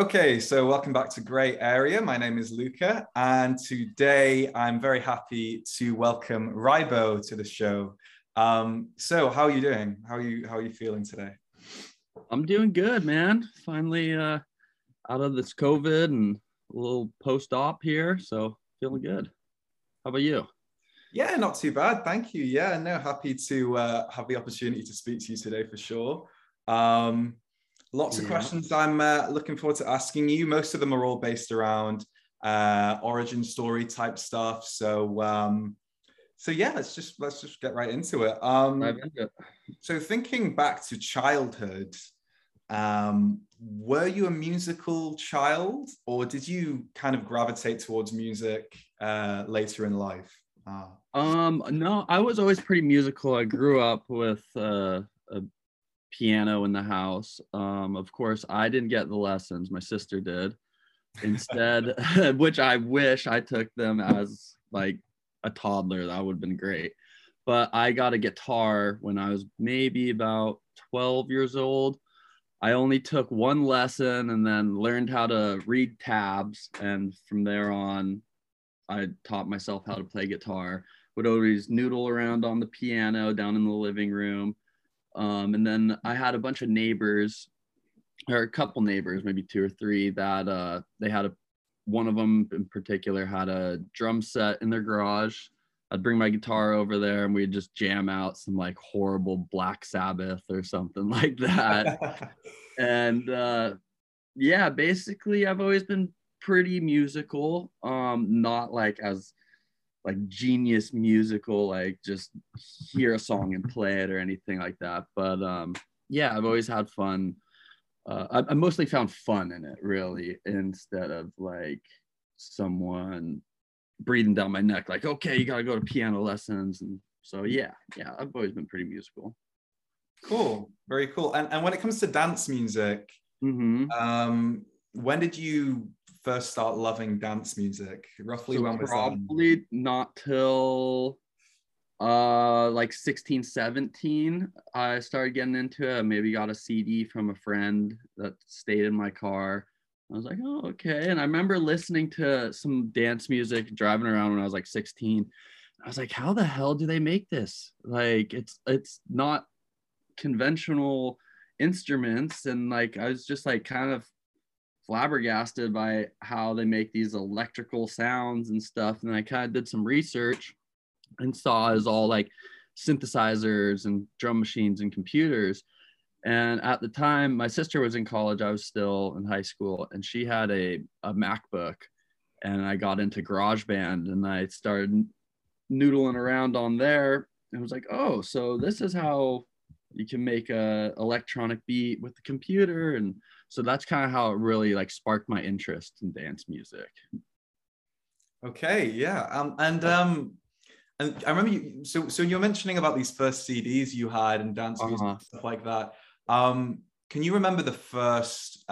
Okay, so welcome back to Gray Area. My name is Luca, and today I'm very happy to welcome Rybo to the show. So how are you doing? How are you feeling today? I'm doing good, man. Finally out of this COVID and a little post-op here, so feeling good. How about you? Yeah, not too bad, thank you. Yeah, no, happy to have the opportunity to speak to you today for sure. Lots of questions I'm looking forward to asking you. Most of them are all based around origin story type stuff. So, yeah, let's just get right into it. So thinking back to childhood, were you a musical child, or did you kind of gravitate towards music later in life? No, I was always pretty musical. I grew up with a piano in the house. Of course, I didn't get the lessons. My sister did instead, which I wish I took them as like a toddler. That would have been great. But I got a guitar when I was maybe about 12 years old. I only took one lesson and then learned how to read tabs. And from there on, I taught myself how to play guitar. Would always noodle around on the piano down in the living room. And then I had a bunch of neighbors, or a couple neighbors, maybe two or three, that they had one of them in particular had a drum set in their garage. I'd bring my guitar over there and we'd just jam out some like horrible Black Sabbath or something like that. And yeah, basically I've always been pretty musical, not like as like genius musical, like just hear a song and play it or anything like that. But yeah, I've always had fun. I mostly found fun in it, really, instead of like someone breathing down my neck, like, okay, you gotta go to piano lessons. And so yeah, I've always been pretty musical. Cool, very cool. And when it comes to dance music, when did you first start loving dance music? Roughly so when was probably that? Not till like 16, 17 I started getting into it. I maybe got a CD from a friend that stayed in my car. I was like, oh, okay. And I remember listening to some dance music driving around when I was like 16. I was like, how the hell do they make this? Like it's not conventional instruments. And like I was just like kind of flabbergasted by how they make these electrical sounds and stuff. And I kind of did some research and saw it was all like synthesizers and drum machines and computers. And at the time, my sister was in college. I was still in high school, and she had a MacBook, and I got into GarageBand and I started noodling around on there. And I was like, oh, so this is how you can make a electronic beat with the computer. And so that's kind of how it really like sparked my interest in dance music. Okay, yeah. And I remember you, so you're mentioning about these first CDs you had and dance music and stuff like that. Can you remember the first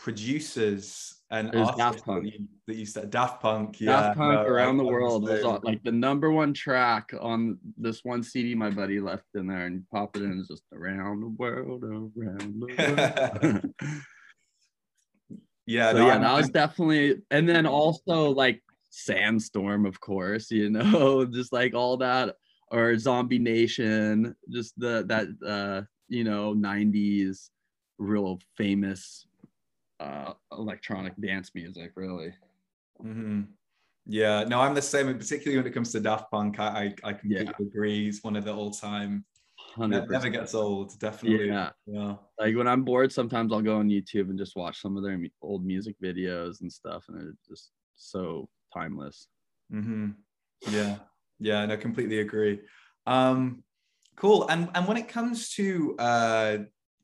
producers and artists that you said? Daft Punk, yeah. Daft Punk, no, Around the World was like the #1 track on this one CD my buddy left in there, and pop it in, it's just around the world, around the world. Yeah, so, no, yeah, that was definitely, and then also like Sandstorm, of course, you know, just like all that, or Zombie Nation, just you know, 90s real famous electronic dance music, really. Yeah, no, I'm the same, particularly when it comes to Daft Punk. I completely agree. It's one of the all-time, never gets old, definitely. Yeah, like when I'm bored, sometimes I'll go on YouTube and just watch some of their old music videos and stuff, and it's just so timeless. Yeah, no, completely agree. Cool. And when it comes to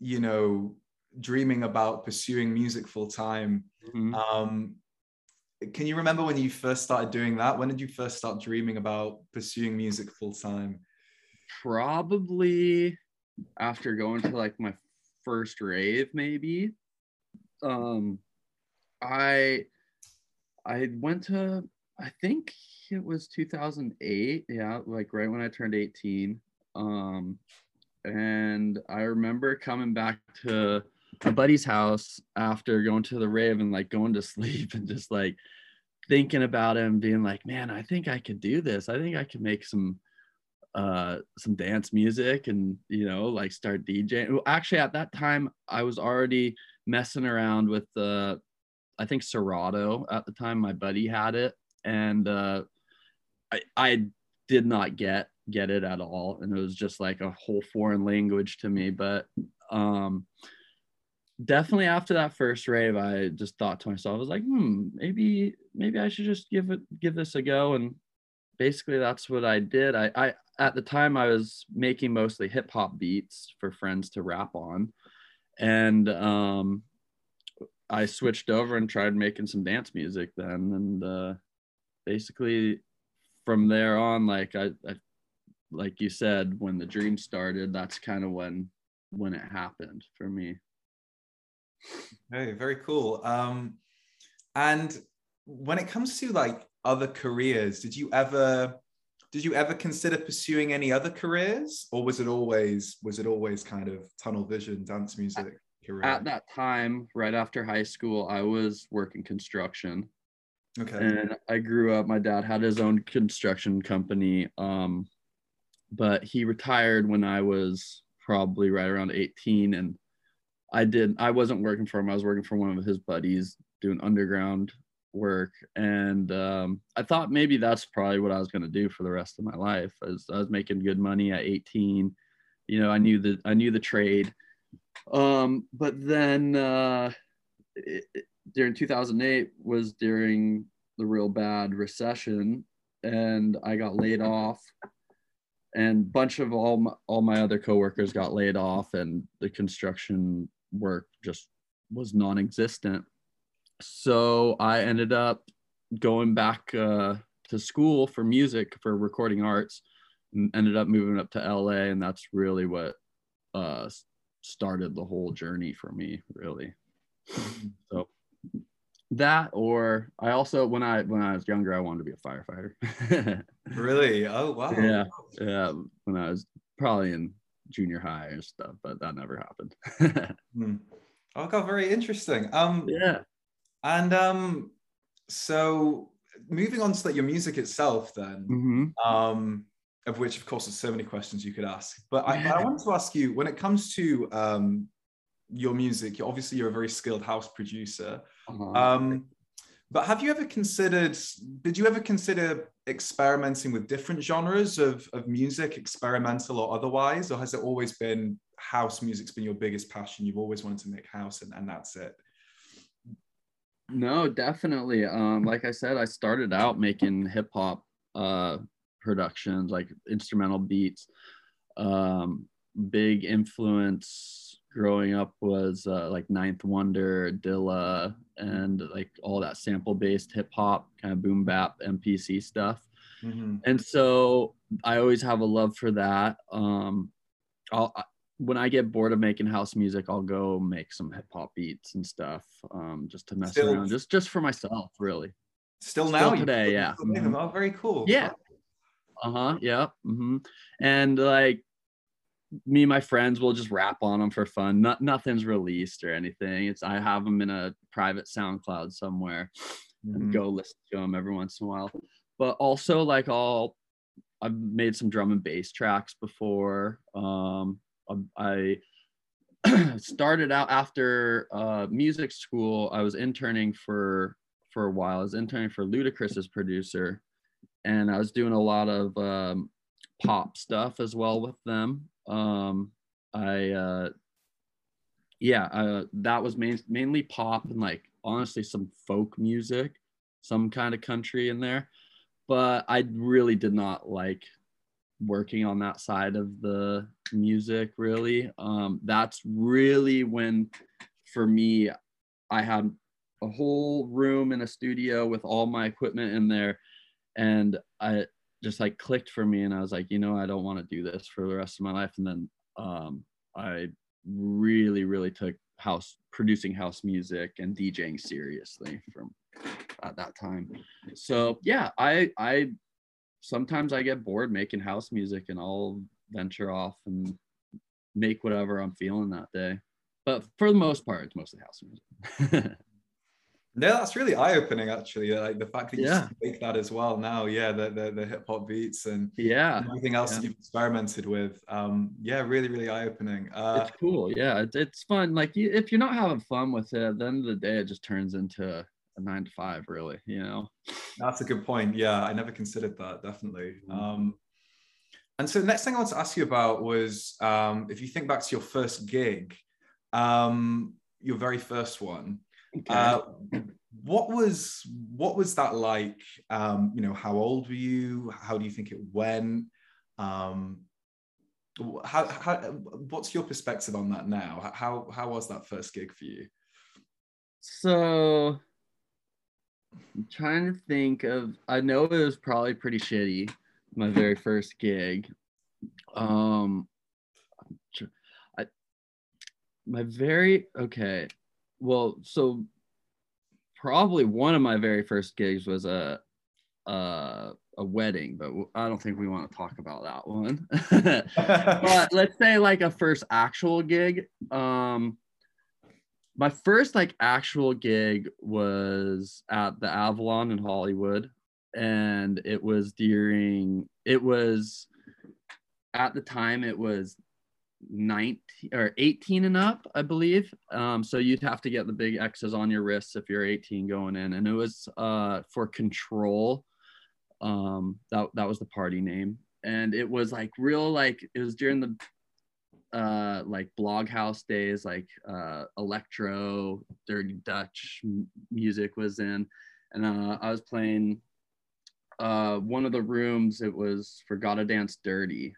you know, dreaming about pursuing music full time, can you remember when you first started doing that? When did you first start dreaming about pursuing music full time? Probably after going to like my first rave, maybe. I went to, I think it was 2008. Yeah, like right when I turned 18. And I remember coming back to a buddy's house after going to the rave and like going to sleep and just like thinking about him, being like, man, I think I could do this. I think I could make some dance music and, you know, like start DJing. Well, actually at that time I was already messing around with the, I think Serato at the time, my buddy had it, and I did not get it at all, and it was just like a whole foreign language to me. But definitely after that first rave, I just thought to myself, I was like, maybe I should just give this a go. And basically that's what I did. I at the time I was making mostly hip hop beats for friends to rap on, and I switched over and tried making some dance music then, and basically from there on, like I like you said, when the dream started, that's kind of when it happened for me. Hey, very cool. And when it comes to like other careers, did you ever consider pursuing any other careers, or was it always kind of tunnel vision, dance music career? At that time, right after high school, I was working construction. Okay. And I grew up, my dad had his own construction company, but he retired when I was probably right around 18, and I wasn't working for him. I was working for one of his buddies doing underground work. And I thought maybe that's probably what I was going to do for the rest of my life. I was making good money at 18. You know, I knew the trade. But then during 2008 was during the real bad recession, and I got laid off. And a bunch of all my other coworkers got laid off, and the construction work just was non-existent. So I ended up going back to school for music, for recording arts, and ended up moving up to LA. And that's really what started the whole journey for me, really. So that, or I also, when I was younger, I wanted to be a firefighter. Really? Oh, wow. Yeah. When I was probably in junior high or stuff, but that never happened. Oh, God, very interesting. Yeah. And so moving on to like your music itself then, of which of course there's so many questions you could ask, but I wanted to ask you, when it comes to your music, obviously you're a very skilled house producer, but did you ever consider experimenting with different genres of music, experimental or otherwise, or has it always been house music's been your biggest passion? You've always wanted to make house and that's it? No, definitely. Like I said, I started out making hip hop productions, like instrumental beats. Big influence growing up was like Ninth Wonder, Dilla, and like all that sample based hip hop, kind of boom bap, MPC stuff. Mm-hmm. And so I always have a love for that. When I get bored of making house music, I'll go make some hip hop beats and stuff, just to mess around, just for myself, really. Still now today, yeah. Mm-hmm. Oh, very cool. Yeah. Yeah. Mm-hmm. And like me and my friends will just rap on them for fun. Nothing's released or anything. I have them in a private SoundCloud somewhere, and go listen to them every once in a while. But also, like I've made some drum and bass tracks before. I started out after music school. I was interning for a while. I was interning for Ludacris's producer, and I was doing a lot of pop stuff as well with them. That was mainly pop and like honestly some folk music, some kind of country in there. But I really did not like working on that side of the music, really. That's really when, for me, I had a whole room in a studio with all my equipment in there, and I just like clicked for me, and I was like, you know, I don't want to do this for the rest of my life. And then I really, really took producing house music and DJing seriously from at that time. So yeah, I sometimes I get bored making house music, and I'll venture off and make whatever I'm feeling that day. But for the most part, it's mostly house music. No, that's really eye-opening, actually. Like the fact that you make that as well now, the hip-hop beats and everything else that you've experimented with. Really, really eye-opening. It's cool. Yeah, it's fun. Like if you're not having fun with it, at the end of the day, it just turns into a 9-to-5, really. You know, that's a good point. Yeah, I never considered that. Definitely. And so the next thing I want to ask you about was if you think back to your first gig, your very first one. Okay. What was that like? How old were you? How do you think it went? What's your perspective on that now? How was that first gig for you? So I'm trying to think of, I know it was probably pretty shitty, my very first gig. So probably one of my very first gigs was a wedding, but I don't think we want to talk about that one. But let's say like a first actual gig. My first like actual gig was at the Avalon in Hollywood, and it was at the time 19 or 18 and up, I believe. So you'd have to get the big X's on your wrists if you're 18 going in. And it was for Control. That was the party name. And it was like real, like it was during the like Bloghouse days, like electro, Dirty Dutch music was in. And I was playing one of the rooms. It was for Gotta Dance Dirty.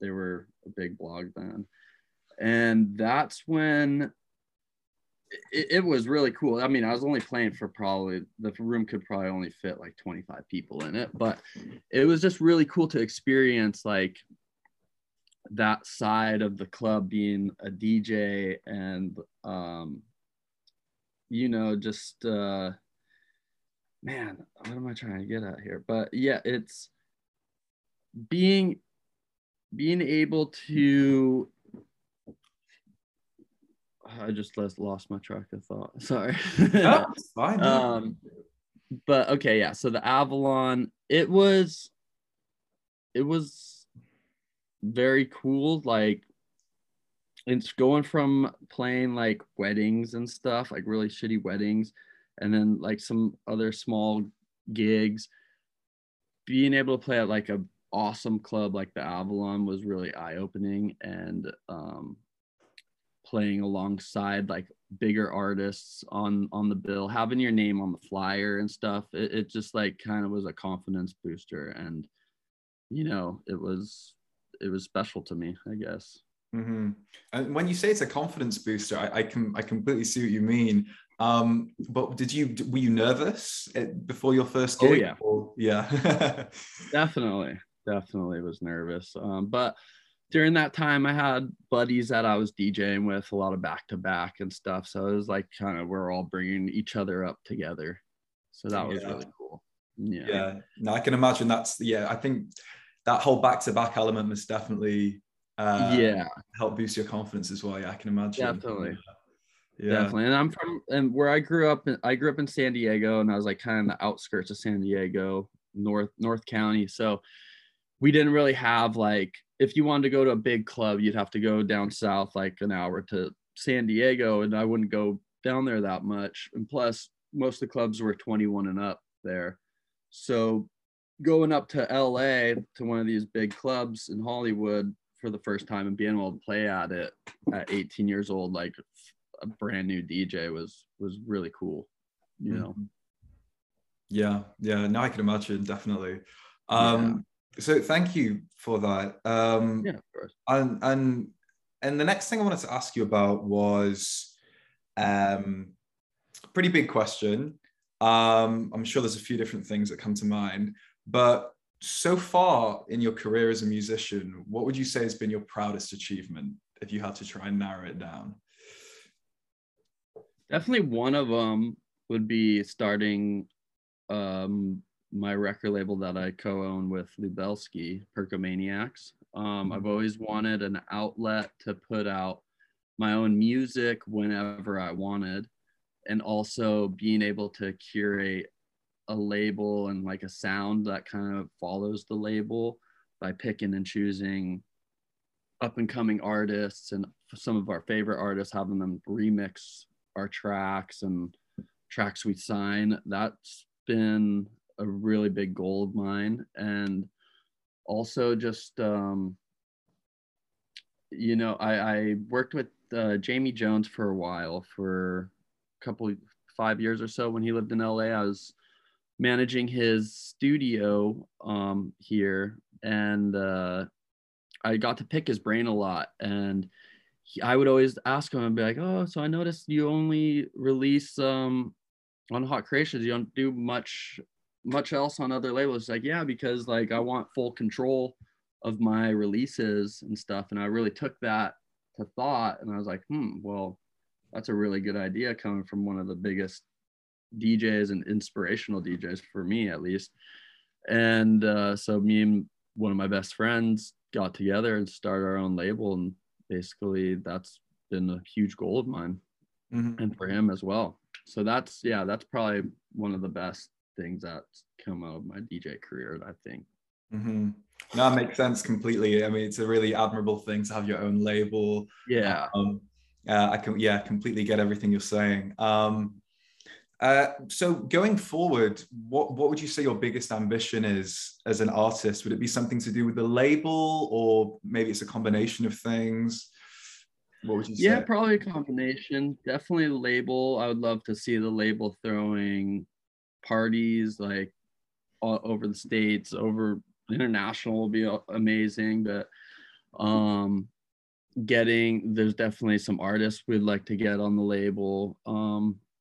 They were a big blog then, and that's when it was really cool. I mean, I was only playing for probably, the room could probably only fit like 25 people in it, but it was just really cool to experience like that side of the club, being a DJ and man, what am I trying to get at here? But yeah, it's being able to, I just lost my track of thought. Sorry. No, it's fine. But okay, yeah. So the Avalon, it was very cool. Like it's going from playing like weddings and stuff, like really shitty weddings, and then like some other small gigs. Being able to play at like a awesome club like the Avalon was really eye-opening, and playing alongside like bigger artists on the bill, having your name on the flyer and stuff, it just like kind of was a confidence booster, and it was special to me, I guess. Mm-hmm. And when you say it's a confidence booster, I completely see what you mean. But were you nervous before your first gig? Oh yeah, yeah. Definitely was nervous. But during that time I had buddies that I was DJing with, a lot of back-to-back and stuff. So it was like kind of, we're all bringing each other up together. So that was really cool. Yeah. Yeah. No, I can imagine that's, I think that whole back-to-back element must definitely help boost your confidence as well. Yeah, I can imagine. Definitely. Yeah. Definitely. And where I grew up in San Diego, and I was like kind of in the outskirts of San Diego, North County. So we didn't really have, like, if you wanted to go to a big club, you'd have to go down south like an hour to San Diego, and I wouldn't go down there that much. And plus, most of the clubs were 21 and up there. So going up to LA to one of these big clubs in Hollywood for the first time and being able to play at it at 18 years old, like a brand new DJ, was really cool, you know? Yeah, now I can imagine, definitely. So thank you for that. Of course. And the next thing I wanted to ask you about was pretty big question. I'm sure there's a few different things that come to mind, but so far in your career as a musician, what would you say has been your proudest achievement if you had to try and narrow it down? Definitely one of them would be starting my record label that I co-own with Lubelski, Perc-A-Maniacs. I've always wanted an outlet to put out my own music whenever I wanted, and also being able to curate a label and like a sound that kind of follows the label by picking and choosing up and coming artists and some of our favorite artists, having them remix our tracks and tracks we sign. That's been a really big goal of mine. And also just, you know, I worked with Jamie Jones for a while, for a couple, 5 years or so when he lived in LA. I was managing his studio here, and I got to pick his brain a lot. And I would always ask him and be like, oh, so I noticed you only release on Hot Creations. You don't do much else on other labels. It's like, yeah, because like I want full control of my releases and stuff. And I really took that to thought, and I was like, well, that's a really good idea coming from one of the biggest DJs and inspirational DJs for me, at least. And so me and one of my best friends got together and started our own label, and basically that's been a huge goal of mine, and for him as well. So that's, yeah, that's probably one of the best things that's come out of my DJ career, I think. No, that makes sense completely. I mean, it's a really admirable thing to have your own label. Yeah. I can, yeah, completely get everything you're saying. So going forward, what would you say your biggest ambition is as an artist? Would it be something to do with the label, or maybe it's a combination of things? What would you say? Yeah, probably a combination. Definitely label. I would love to see the label throwing parties like all over the States, over international will be amazing. But there's definitely some artists we'd like to get on the label.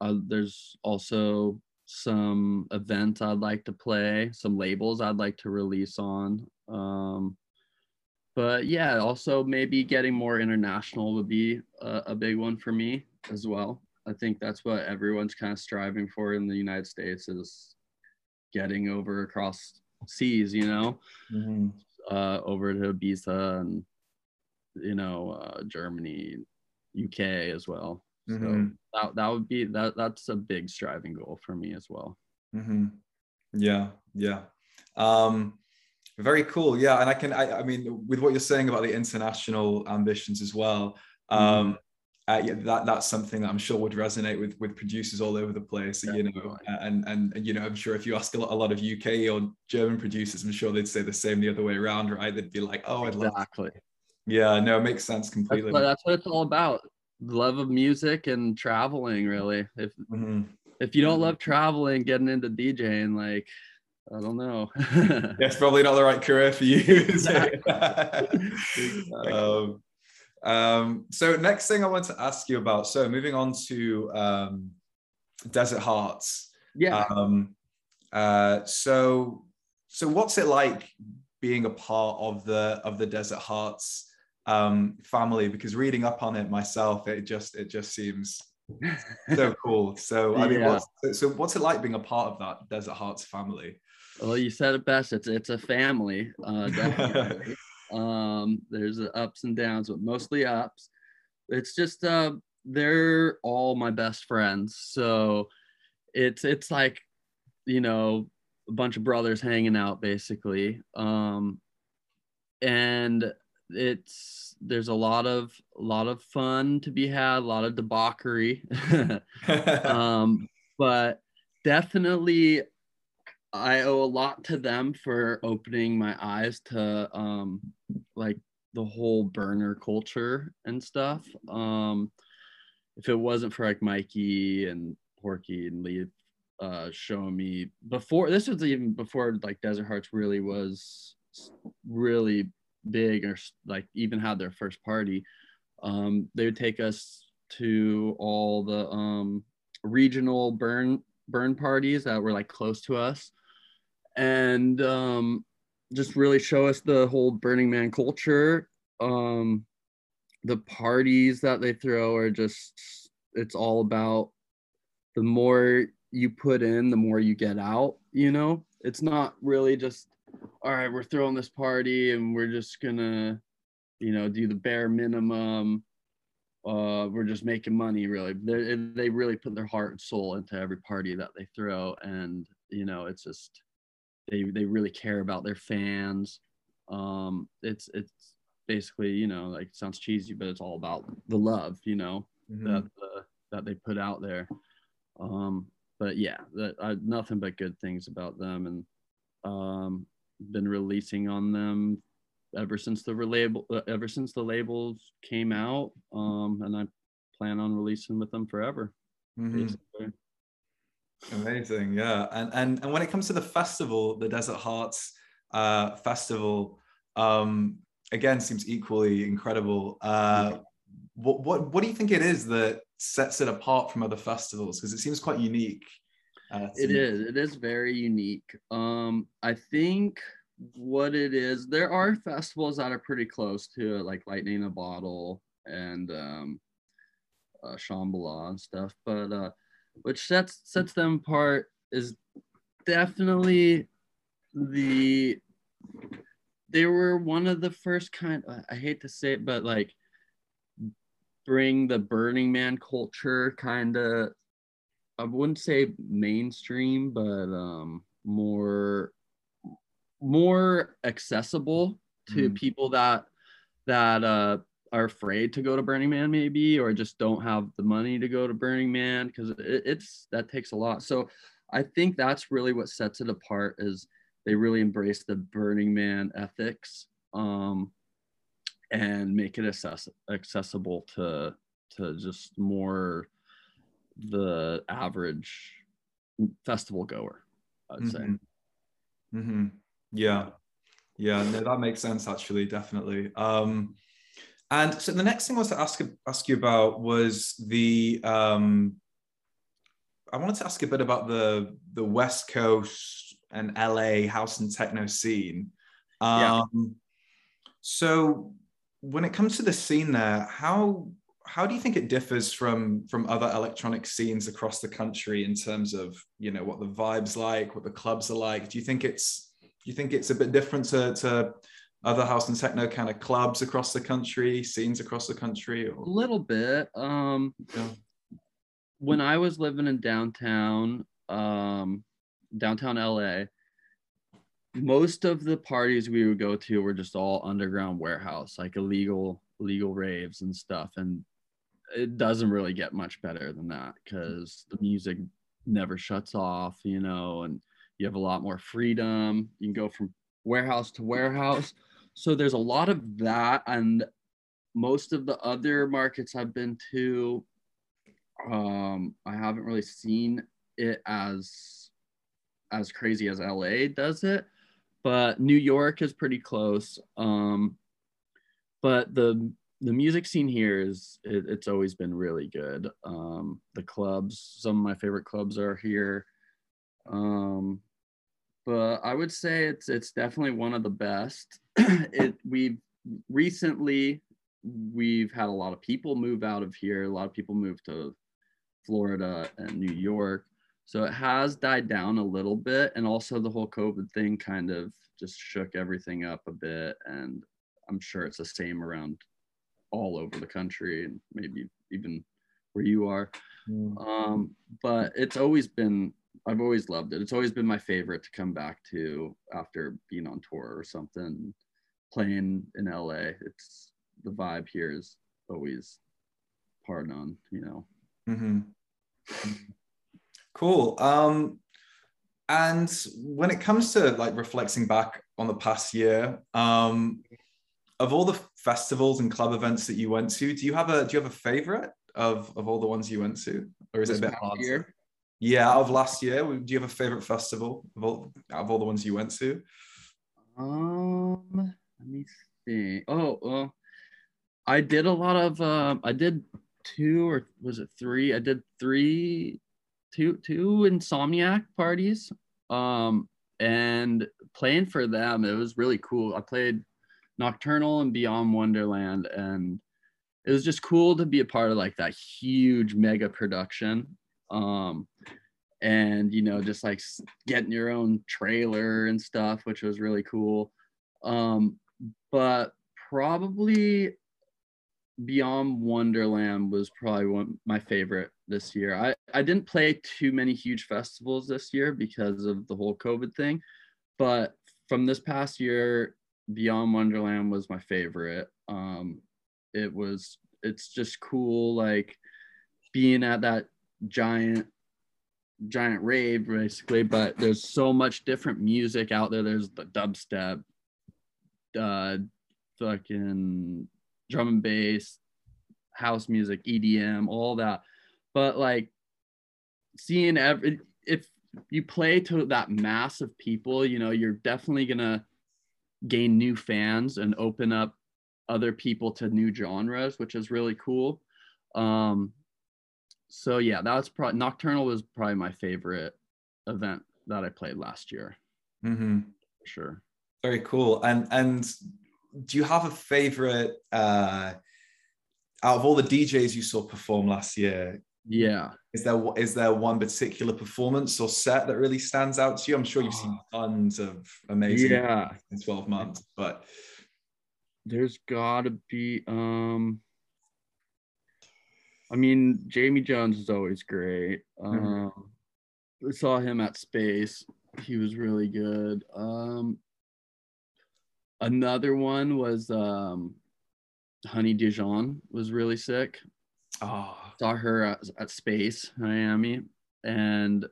There's also some events I'd like to play, some labels I'd like to release on. But yeah, also maybe getting more international would be a big one for me as well. I think that's what everyone's kind of striving for in the United States, is getting over across seas, you know, over to Ibiza and, you know, Germany, UK as well. So that would be, that's a big striving goal for me as well. Yeah. Very cool. Yeah. And I mean, with what you're saying about the international ambitions as well, that's something that I'm sure would resonate with producers all over the place, you know, and, you know, I'm sure if you ask a lot of UK or German producers, I'm sure they'd say the same the other way around, right? They'd be like, oh, I'd love to. Yeah, no, it makes sense completely. That's what it's all about. Love of music and traveling, really. If you don't love traveling, getting into DJing, like, I don't know. That's probably not the right career for you. Exactly. So next thing I want to ask you about, so moving on to Desert Hearts. So what's it like being a part of the Desert Hearts family? Because reading up on it myself, it just seems so cool. So I mean, what's it like being a part of that Desert Hearts family? Well, you said it best. It's a family, definitely. There's the ups and downs, but mostly ups. It's just they're all my best friends, so it's like, you know, a bunch of brothers hanging out basically. And there's a lot of fun to be had, a lot of debauchery. But definitely I owe a lot to them for opening my eyes to like the whole burner culture and stuff. If it wasn't for like Mikey and Horky and Lee showing me before, this was even before like Desert Hearts really was really big or like even had their first party. They would take us to all the regional burn parties that were like close to us, and just really show us the whole Burning Man culture. The parties that they throw are just, it's all about the more you put in, the more you get out, you know? It's not really just, all right, we're throwing this party and we're just gonna, you know, do the bare minimum. were just making money, really. They really put their heart and soul into every party that they throw, and you know, it's just they really care about their fans. It's basically, you know, like, it sounds cheesy, but it's all about the love, you know, mm-hmm. that they put out there. But yeah, nothing but good things about them, and been releasing on them ever since the labels came out, and I plan on releasing with them forever. Mm-hmm. Amazing, yeah. And when it comes to the festival, the Desert Hearts festival, again, seems equally incredible. What do you think it is that sets it apart from other festivals? Because it seems quite unique. It is very unique. I think what it is, there are festivals that are pretty close to it, like Lightning in a Bottle and Shambhala and stuff, but which sets them apart is definitely they were one of the first kind, I hate to say it, but like, bring the Burning Man culture kind of, I wouldn't say mainstream, but more accessible to people that are afraid to go to Burning Man, maybe, or just don't have the money to go to Burning Man, because that takes a lot. So I think that's really what sets it apart, is they really embrace the Burning Man ethics, and make it accessible to just more the average festival goer, I'd say. Mm-hmm. Yeah, no, that makes sense, actually, definitely. And so the next thing I was to ask you about was I wanted to ask a bit about the West Coast and LA house and techno scene. So when it comes to the scene there, how do you think it differs from other electronic scenes across the country in terms of, you know, what the vibe's like, what the clubs are like? Do you think it's a bit different to other house and techno kind of clubs across the country, scenes across the country? Or? A little bit. Yeah. When I was living in downtown LA, most of the parties we would go to were just all underground warehouse, like illegal raves and stuff, and it doesn't really get much better than that, because the music never shuts off, you know, and you have a lot more freedom. You can go from warehouse to warehouse, so there's a lot of that. And most of the other markets I've been to, I haven't really seen it as crazy as LA does it, but New York is pretty close. But the music scene here it's always been really good. The clubs, some of my favorite clubs are here. But I would say it's definitely one of the best. We've had a lot of people move out of here. A lot of people move to Florida and New York. So it has died down a little bit, and also the whole COVID thing kind of just shook everything up a bit. And I'm sure it's the same around all over the country, and maybe even where you are. Mm. But I've always loved it. It's always been my favorite to come back to after being on tour or something, playing in LA. It's the vibe here is always par none, you know. Mm-hmm. Cool. And when it comes to like reflecting back on the past year, of all the festivals and club events that you went to, do you have a favorite of all the ones you went to, or is it a bit hard? Yeah, of last year, do you have a favorite festival out of all the ones you went to? Let me see. I did a lot of. I did two, or was it three? I did three. Two Insomniac parties, and playing for them, it was really cool. I played Nocturnal and Beyond Wonderland, and it was just cool to be a part of like that huge mega production, and you know, just like getting your own trailer and stuff, which was really cool. But probably Beyond Wonderland was probably one my favorite this year. I didn't play too many huge festivals this year because of the whole COVID thing, but from this past year, Beyond Wonderland was my favorite. It's just cool, like being at that giant rave basically, but there's so much different music out there. There's the dubstep, fucking drum and bass, house music, EDM, all that. But like seeing if you play to that mass of people, you know, you're definitely gonna gain new fans and open up other people to new genres, which is really cool. So yeah, that's probably, Nocturnal was probably my favorite event that I played last year. Mm-hmm. For sure. Very cool. And do you have a favorite out of all the DJs you saw perform last year? Yeah. Is there one particular performance or set that really stands out to you? I'm sure you've seen tons of amazing in 12 months, but there's gotta be I mean, Jamie Jones is always great. We saw him at Space. He was really good. Another one was Honey Dijon was really sick. Saw her at Space, Miami, and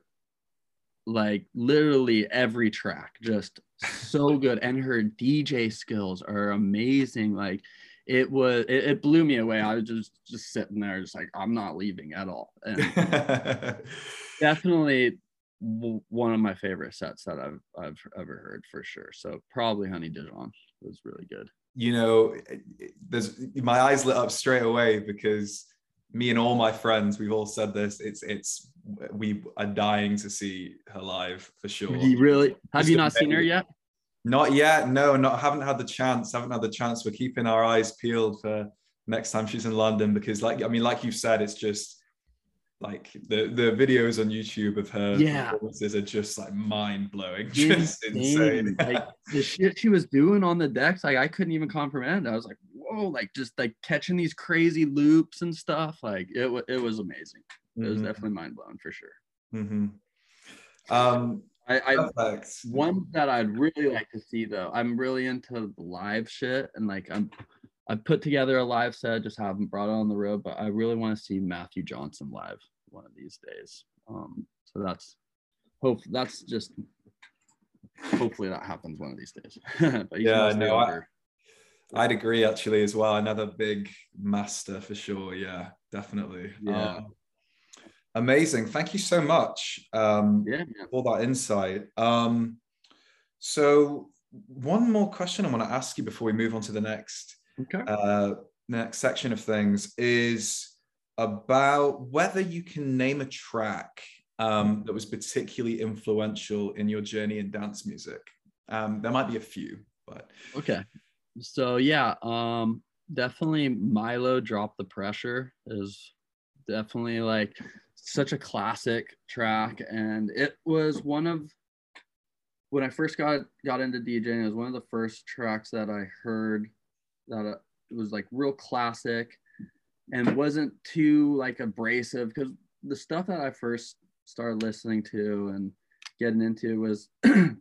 like literally every track, just so good. And her DJ skills are amazing. Like it blew me away. I was just sitting there, just like, I'm not leaving at all. And definitely one of my favorite sets that I've ever heard, for sure. So probably Honey Dijon was really good. You know, my eyes lit up straight away because me and all my friends, we've all said this. We are dying to see her live for sure. You really? Have you not seen her yet? Not yet. No, haven't had the chance. We're keeping our eyes peeled for next time she's in London, because like you've said, it's just like the videos on YouTube of her performances are just like mind blowing. Just insane. Like the shit she was doing on the decks, like I couldn't even comprehend. I was like, whoa, like just like catching these crazy loops and stuff. Like it was amazing. It was definitely mind blowing for sure. Mm-hmm. One that I'd really like to see though, I'm really into live shit, and like I've put together a live set, just haven't brought it on the road, but I really want to see Matthew Johnson live one of these days. So hopefully that happens one of these days. But yeah, no, I'd agree actually as well. Another big master for sure. Yeah, definitely. Yeah. Amazing. Thank you so much for that insight. So one more question I want to ask you before we move on to the next section of things is about whether you can name a track that was particularly influential in your journey in dance music. There might be a few, but... Okay. So yeah, definitely Mylo, Drop the Pressure is definitely like... such a classic track, and it was one of, when I first got into DJing, it was one of the first tracks that I heard that it was like real classic and wasn't too like abrasive, because the stuff that I first started listening to and getting into was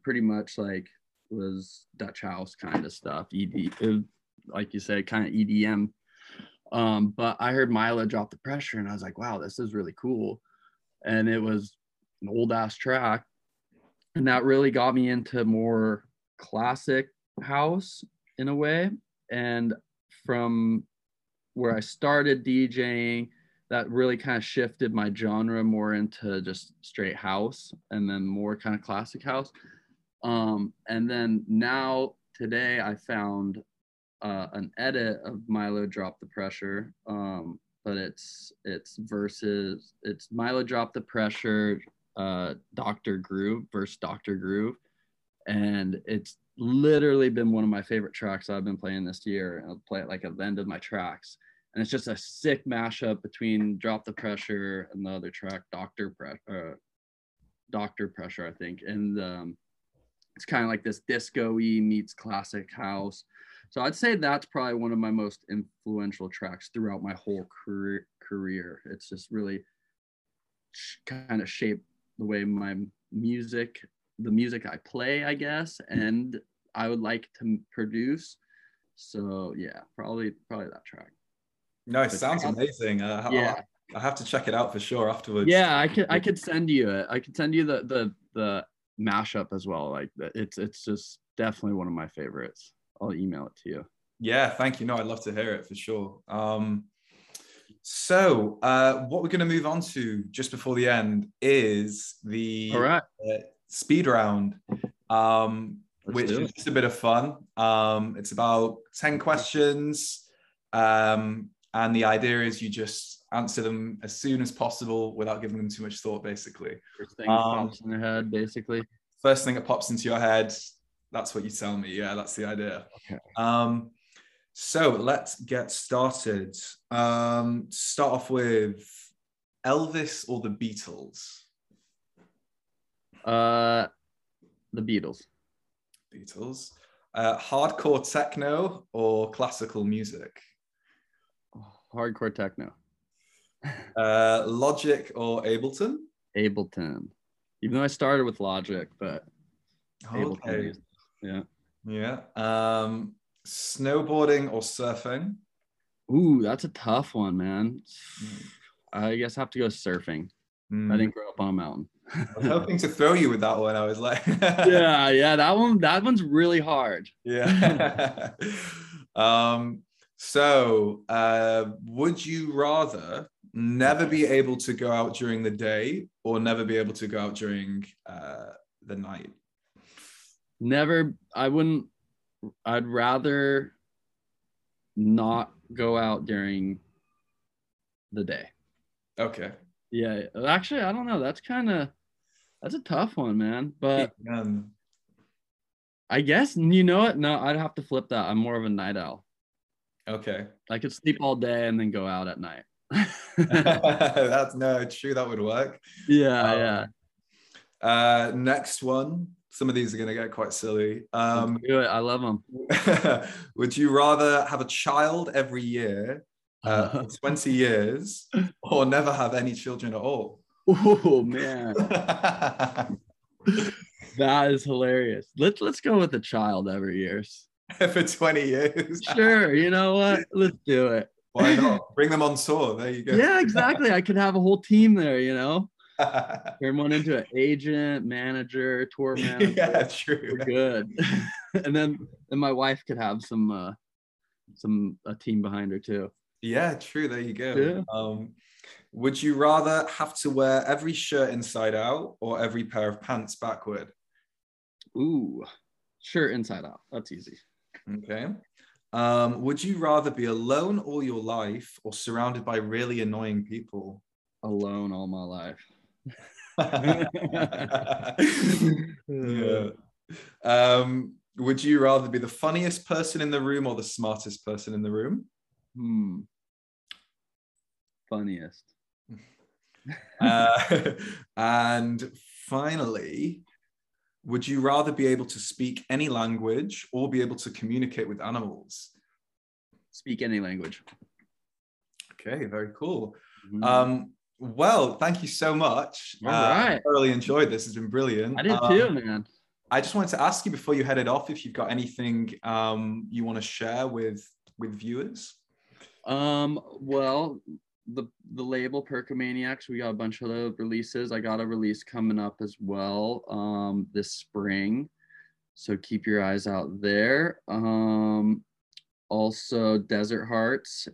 pretty much like was Dutch house kind of stuff, ED, like you said, kind of EDM. But I heard Mylo, Drop the Pressure, and I was like, wow, this is really cool. And it was an old ass track, and that really got me into more classic house in a way. And from where I started DJing, that really kind of shifted my genre more into just straight house, and then more kind of classic house. And then now today I found an edit of Mylo, Drop the Pressure, but it's Mylo, Drop the Pressure, Dr. Groove versus Dr. Groove, and it's literally been one of my favorite tracks I've been playing this year, and I'll play it like at the end of my tracks, and it's just a sick mashup between Drop the Pressure and the other track, Dr. Pressure, I think, and it's kind of like this disco-y meets classic house. So I'd say that's probably one of my most influential tracks throughout my whole career. It's just really kind of shaped the way my music, the music I play, I guess, and I would like to produce. So yeah, probably that track. No, it sounds amazing. Yeah. I have to check it out for sure afterwards. Yeah, I could send you it. I could send you the mashup as well. Like it's just definitely one of my favorites. I'll email it to you. Yeah, thank you. No, I'd love to hear it for sure. So what we're going to move on to just before the end is the speed round, which is just a bit of fun. It's about 10 questions. And the idea is you just answer them as soon as possible without giving them too much thought, basically. First thing that pops in your head, basically. First thing that pops into your head, that's what you tell me. Yeah, that's the idea. Okay. So let's get started. Start off with Elvis or the Beatles? The Beatles. Beatles. Hardcore techno or classical music? Hardcore techno. Logic or Ableton? Ableton. Even though I started with Logic, but Ableton. Okay. Yeah. Yeah. Snowboarding or surfing? Ooh, that's a tough one, man. I guess I have to go surfing. I didn't grow up on a mountain. I was hoping to throw you with that one. I was like, yeah, that one's really hard. Yeah. So would you rather never be able to go out during the day or never be able to go out during the night? Never. I'd rather not go out during the day. Okay. Yeah, actually, I don't know. That's a tough one, man. But I guess, you know what? No, I'd have to flip that. I'm more of a night owl. Okay. I could sleep all day and then go out at night. True. That would work. Yeah. Next one. Some of these are going to get quite silly. Let's do it. I love them. Would you rather have a child every year? 20 years or never have any children at all? Oh man. That is hilarious. Let's go with a child every year. For 20 years. Sure, you know what? Let's do it. Why not? Bring them on tour. There you go. Yeah, exactly. I could have a whole team there, you know. Turn one into an agent, manager, tour manager. Yeah, true. We're good. And then my wife could have a team behind her too. Yeah, true. There you go. Yeah. Would you rather have to wear every shirt inside out or every pair of pants backward? Ooh, shirt inside out. That's easy. Okay. Would you rather be alone all your life or surrounded by really annoying people? Alone all my life. Yeah. Would you rather be the funniest person in the room or the smartest person in the room? Funniest. And finally, would you rather be able to speak any language or be able to communicate with animals? Speak any language. Okay, very cool. Well, thank you so much. All right. I thoroughly enjoyed this. It's been brilliant. I did too, man. I just wanted to ask you before you headed off if you've got anything you want to share with viewers. Well, the label Perc-A-Maniacs, we got a bunch of the releases. I got a release coming up as well this spring, so keep your eyes out there. Also, Desert Hearts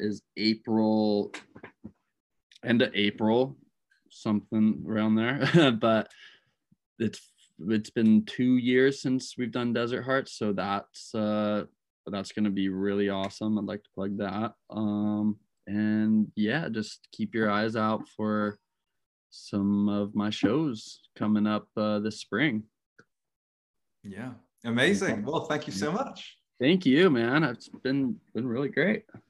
is end of April, something around there. But it's been 2 years since we've done Desert Hearts, so that's going to be really awesome. I'd like to plug that. And yeah, just keep your eyes out for some of my shows coming up this spring. Yeah, amazing. Well, thank you so much. Thank you, man. It's been really great.